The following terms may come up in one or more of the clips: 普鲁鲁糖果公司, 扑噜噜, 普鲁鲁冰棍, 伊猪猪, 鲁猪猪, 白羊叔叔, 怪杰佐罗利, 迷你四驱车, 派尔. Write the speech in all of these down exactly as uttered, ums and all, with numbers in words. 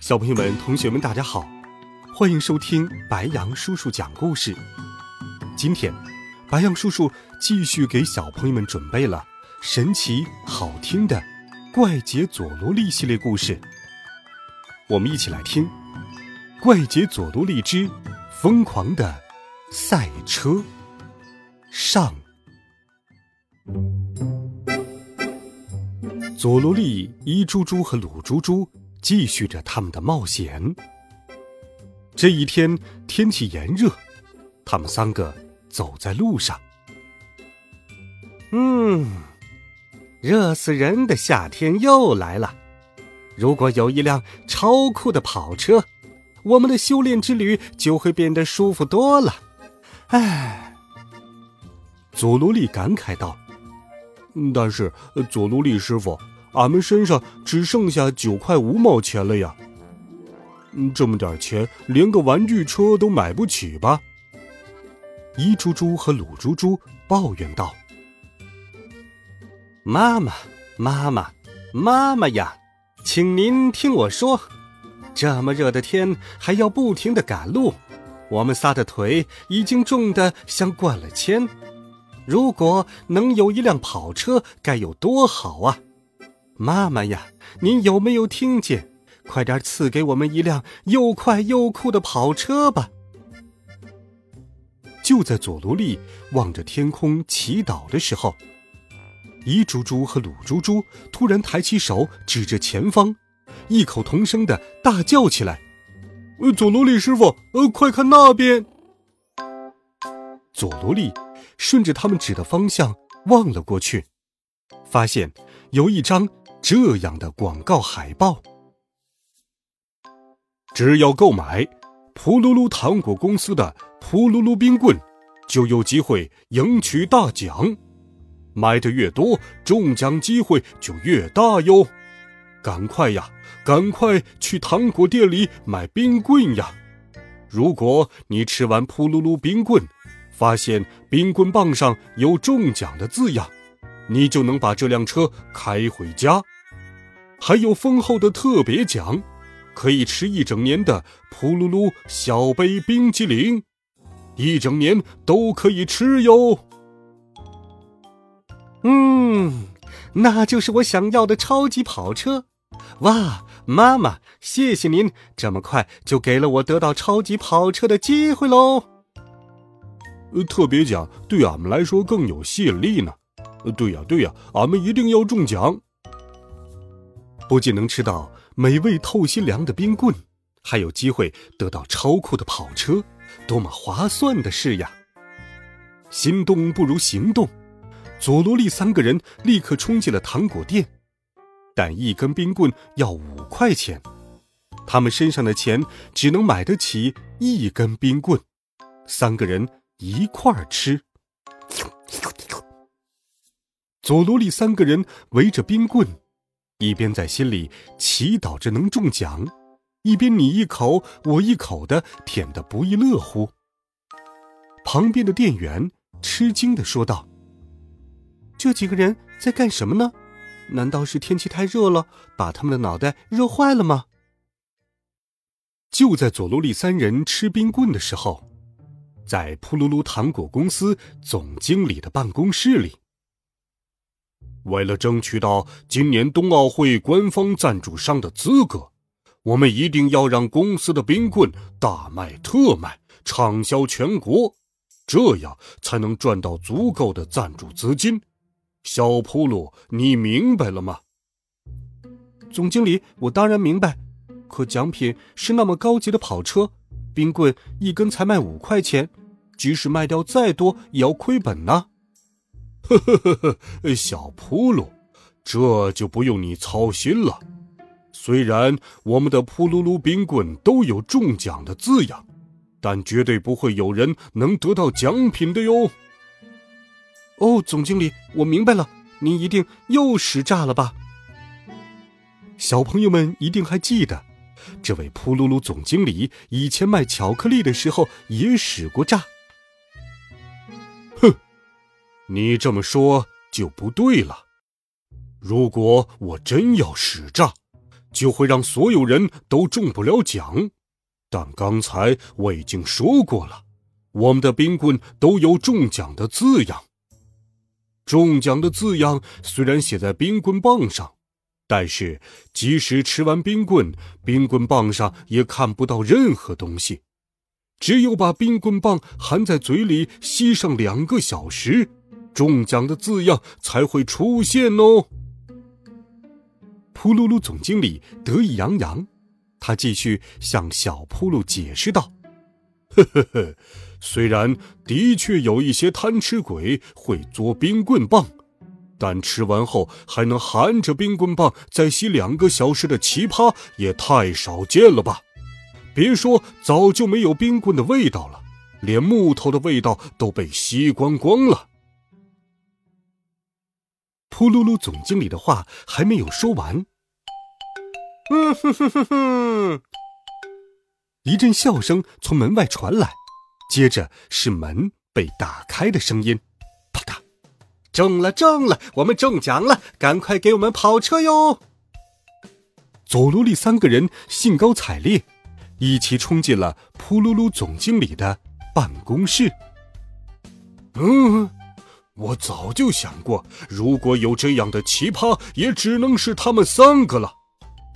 小朋友们、同学们，大家好，欢迎收听白羊叔叔讲故事。今天，白羊叔叔继续给小朋友们准备了神奇好听的怪杰佐罗利系列故事。我们一起来听《怪杰佐罗利之疯狂的赛车上》。佐罗利、伊猪猪和鲁猪猪继续着他们的冒险。这一天天气炎热，他们三个走在路上。嗯，热死人的夏天又来了。如果有一辆超酷的跑车，我们的修炼之旅就会变得舒服多了。唉，佐罗利感慨道。但是佐罗利师傅，俺们身上只剩下九块五毛钱了呀！这么点钱，连个玩具车都买不起吧？伊猪猪和鲁猪猪抱怨道：“妈妈，妈妈，妈妈呀，请您听我说，这么热的天还要不停地赶路，我们仨的腿已经重得像灌了铅。如果能有一辆跑车，该有多好啊！”妈妈呀，您有没有听见？快点赐给我们一辆又快又酷的跑车吧！就在佐罗利望着天空祈祷的时候，伊猪猪和鲁猪猪突然抬起手指着前方，异口同声地大叫起来：“佐罗利师傅，呃，快看那边！”佐罗利顺着他们指的方向望了过去，发现有一张这样的广告海报：只要购买普鲁鲁糖果公司的普鲁鲁冰棍，就有机会赢取大奖，买的越多，中奖机会就越大哟。赶快呀，赶快去糖果店里买冰棍呀！如果你吃完普鲁鲁冰棍，发现冰棍棒上有中奖的字样，你就能把这辆车开回家，还有丰厚的特别奖，可以吃一整年的普鲁鲁小杯冰激凌，一整年都可以吃哟。嗯，那就是我想要的超级跑车。哇，妈妈，谢谢您，这么快就给了我得到超级跑车的机会喽。特别奖对俺们来说更有吸引力呢。对呀对呀，俺们一定要中奖，不仅能吃到美味透心凉的冰棍，还有机会得到超酷的跑车，多么划算的事呀！心动不如行动，佐罗利三个人立刻冲进了糖果店，但一根冰棍要五块钱，他们身上的钱只能买得起一根冰棍，三个人一块儿吃。佐罗利三个人围着冰棍，一边在心里祈祷着能中奖，一边你一口我一口的舔得不亦乐乎。旁边的店员吃惊地说道：“这几个人在干什么呢？难道是天气太热了，把他们的脑袋热坏了吗？”就在佐罗利三人吃冰棍的时候，在普鲁鲁糖果公司总经理的办公室里，为了争取到今年冬奥会官方赞助商的资格，我们一定要让公司的冰棍大卖特卖，畅销全国，这样才能赚到足够的赞助资金。小普鲁，你明白了吗？总经理，我当然明白，可奖品是那么高级的跑车，冰棍一根才卖五块钱，即使卖掉再多也要亏本呢。呵呵呵呵，小普鲁，这就不用你操心了。虽然我们的扑噜噜冰棍都有中奖的字样，但绝对不会有人能得到奖品的哟。哦，总经理，我明白了，您一定又使诈了吧？小朋友们一定还记得，这位扑噜噜总经理以前卖巧克力的时候也使过诈。哼，你这么说就不对了。如果我真要使诈，就会让所有人都中不了奖。但刚才我已经说过了，我们的冰棍都有中奖的字样。中奖的字样虽然写在冰棍棒上，但是即使吃完冰棍，冰棍棒上也看不到任何东西。只有把冰棍棒含在嘴里吸上两个小时，中奖的字样才会出现哦。扑噜噜总经理得意洋洋，他继续向小扑噜解释道：“呵呵呵，虽然的确有一些贪吃鬼会嘬冰棍棒，但吃完后还能含着冰棍棒再吸两个小时的奇葩也太少见了吧？别说早就没有冰棍的味道了，连木头的味道都被吸光光了。”扑噜噜总经理的话还没有说完。嗯哼哼哼哼！一阵笑声从门外传来，接着是门被打开的声音。啪嗒！中了中了，我们中奖了！赶快给我们跑车哟！佐罗利三个人兴高采烈，一起冲进了扑噜噜总经理的办公室。嗯，我早就想过，如果有这样的奇葩，也只能是他们三个了。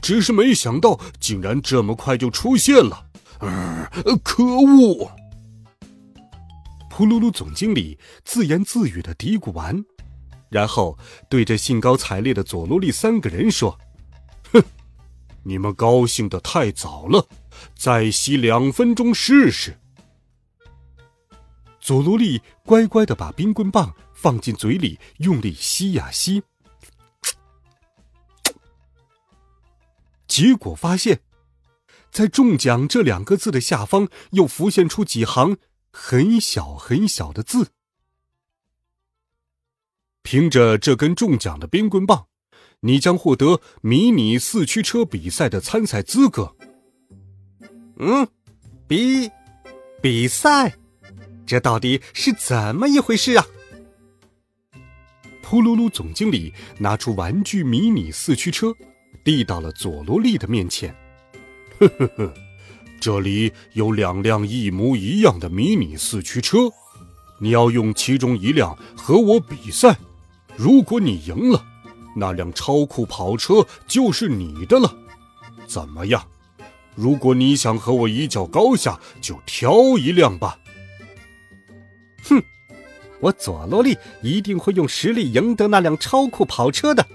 只是没想到竟然这么快就出现了，呃、可恶！扑噜噜总经理自言自语地嘀咕完，然后对着兴高采烈的佐罗利三个人说：“哼，你们高兴得太早了，再吸两分钟试试。”佐罗利乖乖地把冰棍棒放进嘴里，用力吸呀吸。结果发现，在中奖这两个字的下方又浮现出几行很小很小的字。凭着这根中奖的冰棍棒，你将获得迷你四驱车比赛的参赛资格。嗯，比比赛，这到底是怎么一回事啊？扑噜噜总经理拿出玩具迷你四驱车，递到了佐罗利的面前。呵呵呵，这里有两辆一模一样的迷你四驱车，你要用其中一辆和我比赛，如果你赢了，那辆超酷跑车就是你的了。怎么样？如果你想和我一较高下，就挑一辆吧。哼，我佐罗利一定会用实力赢得那辆超酷跑车的。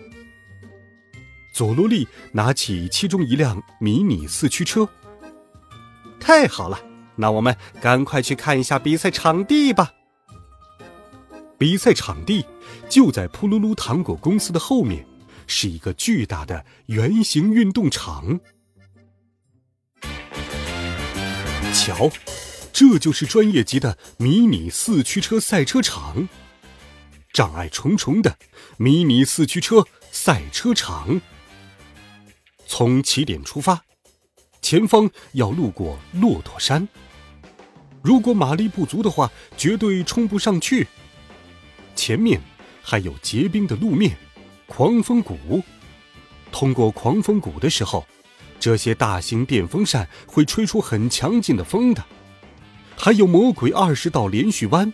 佐罗利拿起其中一辆迷你四驱车。太好了，那我们赶快去看一下比赛场地吧。比赛场地就在扑噜噜糖果公司的后面，是一个巨大的圆形运动场。瞧，这就是专业级的迷你四驱车赛车场。障碍重重的迷你四驱车赛车场。从起点出发，前方要路过骆驼山。如果马力不足的话，绝对冲不上去。前面还有结冰的路面，狂风谷。通过狂风谷的时候，这些大型电风扇会吹出很强劲的风的。还有魔鬼二十道连续弯，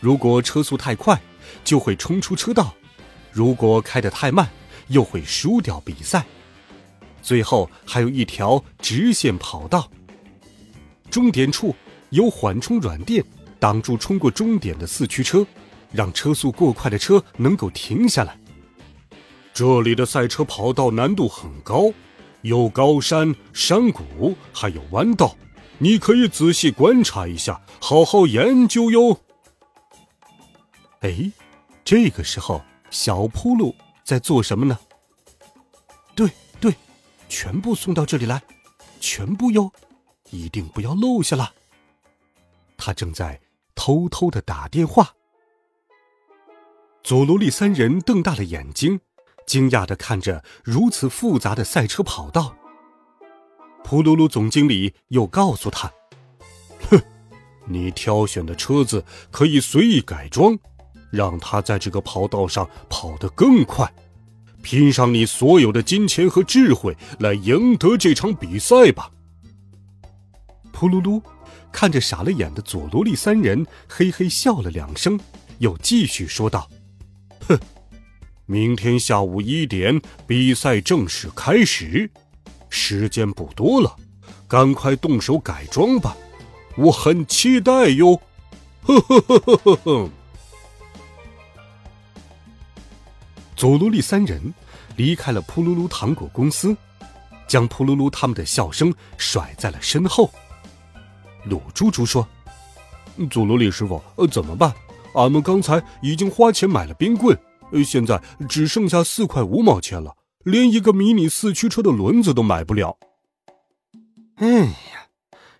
如果车速太快，就会冲出车道；如果开得太慢，又会输掉比赛。最后还有一条直线跑道，终点处有缓冲软垫挡住冲过终点的四驱车，让车速过快的车能够停下来。这里的赛车跑道难度很高，有高山、山谷，还有弯道，你可以仔细观察一下，好好研究哟。哎，这个时候小扑噜在做什么呢？对对，全部送到这里来，全部哟，一定不要漏下了。他正在偷偷地打电话。佐罗利三人瞪大了眼睛，惊讶地看着如此复杂的赛车跑道。普鲁鲁总经理又告诉他，哼，你挑选的车子可以随意改装，让它在这个跑道上跑得更快，拼上你所有的金钱和智慧来赢得这场比赛吧。普鲁鲁看着傻了眼的佐罗利三人，嘿嘿笑了两声，又继续说道，哼，明天下午一点比赛正式开始，时间不多了，赶快动手改装吧，我很期待哟。呵呵呵呵呵呵。佐罗利三人离开了扑噜噜糖果公司，将扑噜噜他们的笑声甩在了身后。鲁猪猪说，佐罗利师傅、呃、怎么办？俺们刚才已经花钱买了冰棍，现在只剩下四块五毛钱了，连一个迷你四驱车的轮子都买不了。哎呀，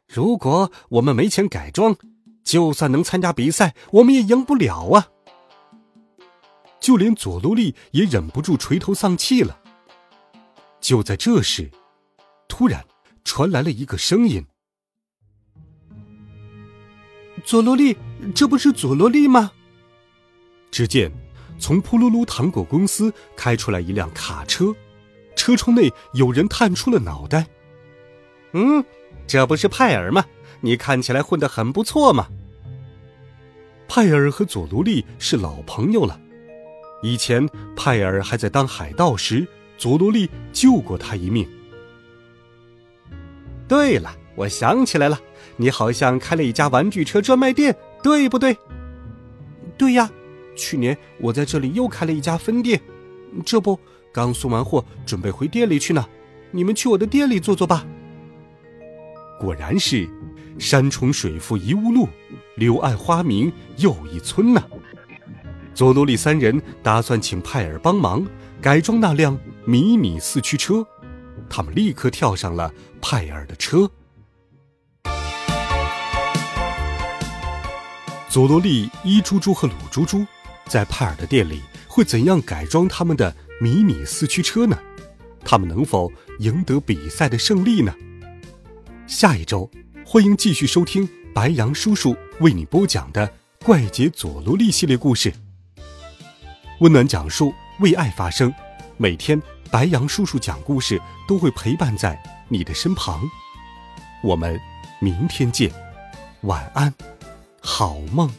如果我们没钱改装，就算能参加比赛，我们也赢不了啊。就连佐罗利也忍不住垂头丧气了。就在这时，突然传来了一个声音，佐罗利，这不是佐罗利吗？只见从扑噜噜糖果公司开出来一辆卡车，车窗内有人探出了脑袋。嗯，这不是派尔吗？你看起来混得很不错嘛。派尔和佐罗利是老朋友了，以前派尔还在当海盗时，佐罗利救过他一命。对了，我想起来了，你好像开了一家玩具车专卖店，对不对？对呀，去年我在这里又开了一家分店，这不，刚送完货，准备回店里去呢。你们去我的店里坐坐吧。果然是山重水复疑无路，柳暗花明又一村呢。佐罗利三人打算请派尔帮忙改装那辆迷你四驱车，他们立刻跳上了派尔的车。佐罗利、伊猪猪和鲁猪猪在派尔的店里会怎样改装他们的迷你四驱车呢？他们能否赢得比赛的胜利呢？下一周，欢迎继续收听白羊叔叔为你播讲的《怪杰佐罗利》系列故事。温暖讲述，为爱发声。每天，白羊叔叔讲故事都会陪伴在你的身旁。我们明天见，晚安。好梦。